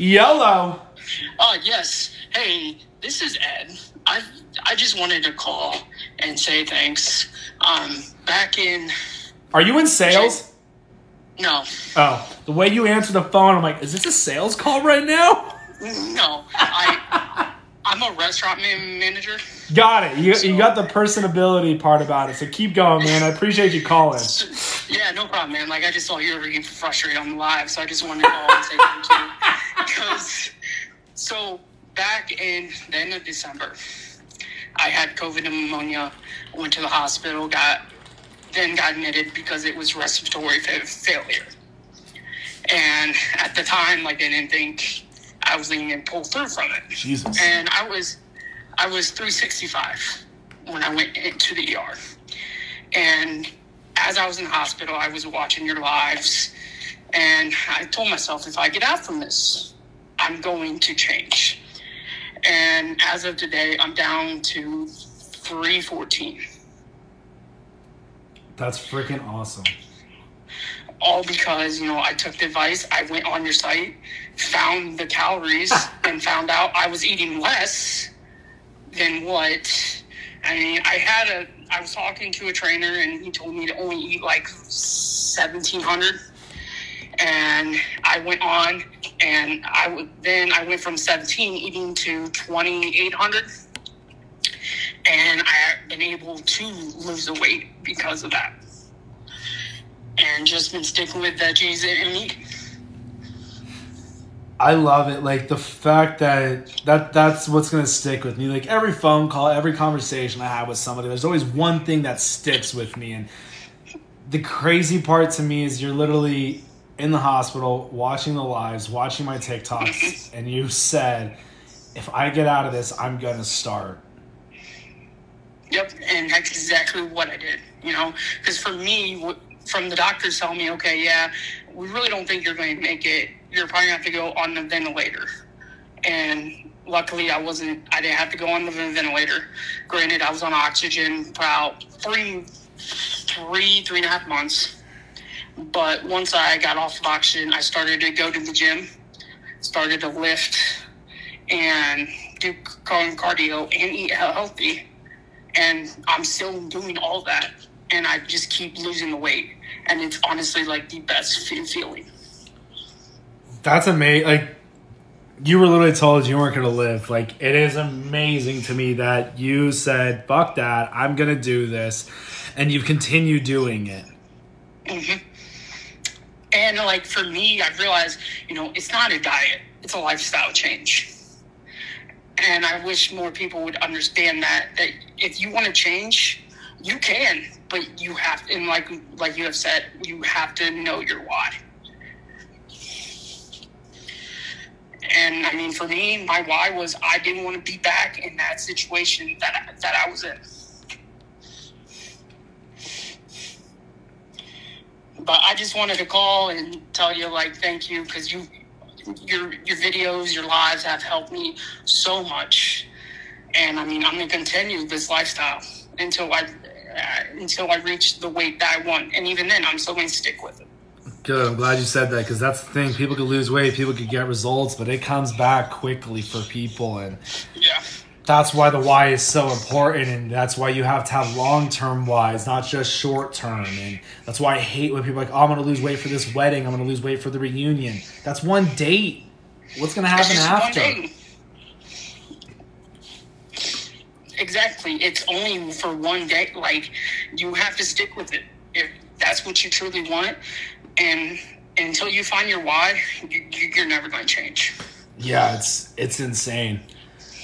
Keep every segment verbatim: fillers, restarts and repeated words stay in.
Yellow. Oh, yes. Hey, this is Ed. I I just wanted to call and say thanks. Um, back in... Are you in sales? No. Oh, the way you answer the phone, I'm like, is this a sales call right now? No. I, I'm a restaurant man- manager. Got it. You, so, you got the personability part about it, so keep going, man. I appreciate you calling. Yeah, no problem, man. Like, I just saw you were getting frustrated on the live, so I just wanted to call and say thank you. Because, so... Back in the end of December, I had COVID and pneumonia, went to the hospital, got then got admitted because it was respiratory fa- failure. And at the time, like, they didn't think I was going to pull through from it. Jesus. And I was, I was three sixty-five when I went into the E R. And as I was in the hospital, I was watching your lives, and I told myself, if I get out from this, I'm going to change. And as of today, I'm down to three fourteen. That's freaking awesome. All because, you know, I took the advice. I went on your site, found the calories, and found out I was eating less than what. I mean, I had a, I was talking to a trainer, and he told me to only eat like seventeen hundred. And I went on, and I would, then I went from seventeen eating to twenty-eight hundred, and I've been able to lose the weight because of that, and just been sticking with veggies and meat. I love it, like the fact that that that's what's gonna stick with me. Like every phone call, every conversation I have with somebody, there's always one thing that sticks with me, and the crazy part to me is you're literally in the hospital, watching the lives, watching my TikToks, and you said, if I get out of this, I'm going to start. Yep, and that's exactly what I did, you know, because for me, from the doctors telling me, okay, yeah, we really don't think you're going to make it. You're probably going to have to go on the ventilator. And luckily, I wasn't, I didn't have to go on the ventilator. Granted, I was on oxygen for about three, three, three and a half months. But once I got off of oxygen, I started to go to the gym, started to lift and do cardio and eat healthy. And I'm still doing all that. And I just keep losing the weight. And it's honestly like the best feeling. That's amazing. Like, you were literally told you weren't going to live. Like, it is amazing to me that you said, fuck that, I'm going to do this. And you continue doing it. Mm-hmm. And like for me, I've realized, you know, it's not a diet, it's a lifestyle change. And I wish more people would understand that, that if you want to change, you can, but you have to, and like, like you have said, you have to know your why. And I mean, for me, my why was I didn't want to be back in that situation that I, that I was in. But I just wanted to call and tell you, like, thank you, because you, your your videos, your lives have helped me so much. And, I mean, I'm going to continue this lifestyle until I uh, until I reach the weight that I want. And even then, I'm still going to stick with it. Good. I'm glad you said that, because that's the thing. People could lose weight. People could get results. But it comes back quickly for people. And yeah. That's why the why is so important, and that's why you have to have long-term whys, not just short-term. And that's why I hate when people are like, oh, I'm going to lose weight for this wedding. I'm going to lose weight for the reunion. That's one date. What's going to happen after? Exactly. It's only for one day. Like, you have to stick with it if that's what you truly want. And until you find your why, you, you're never going to change. Yeah, it's it's insane.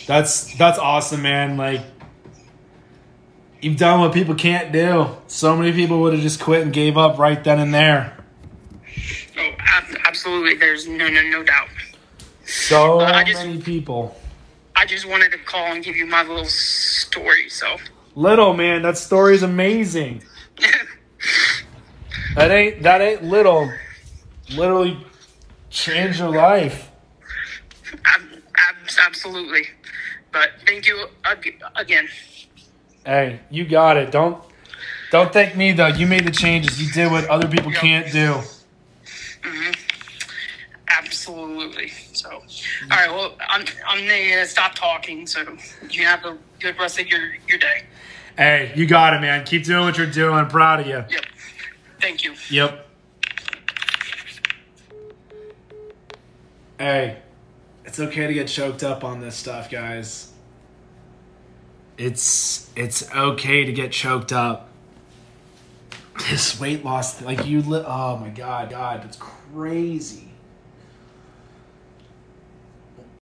That's that's awesome, man. Like, you've done what people can't do. So many people would have just quit and gave up right then and there. Oh, absolutely. There's no no, no doubt. So uh, just, many people. I just wanted to call and give you my little story. So little, man. That story's amazing. that ain't that ain't little. Literally changed your life. I'm, Absolutely. But thank you again. Hey, you got it. Don't don't thank me, though. You made the changes. You did what other people yep. can't do. Mm-hmm. Absolutely. So, all right. Well, I'm I'm gonna stop talking. So you have a good rest of your, your day. Hey, you got it, man. Keep doing what you're doing. I'm proud of you. Yep. Thank you. Yep. Hey, it's okay to get choked up on this stuff, guys. It's it's okay to get choked up. This weight loss, like you, li- oh my God, God, it's crazy.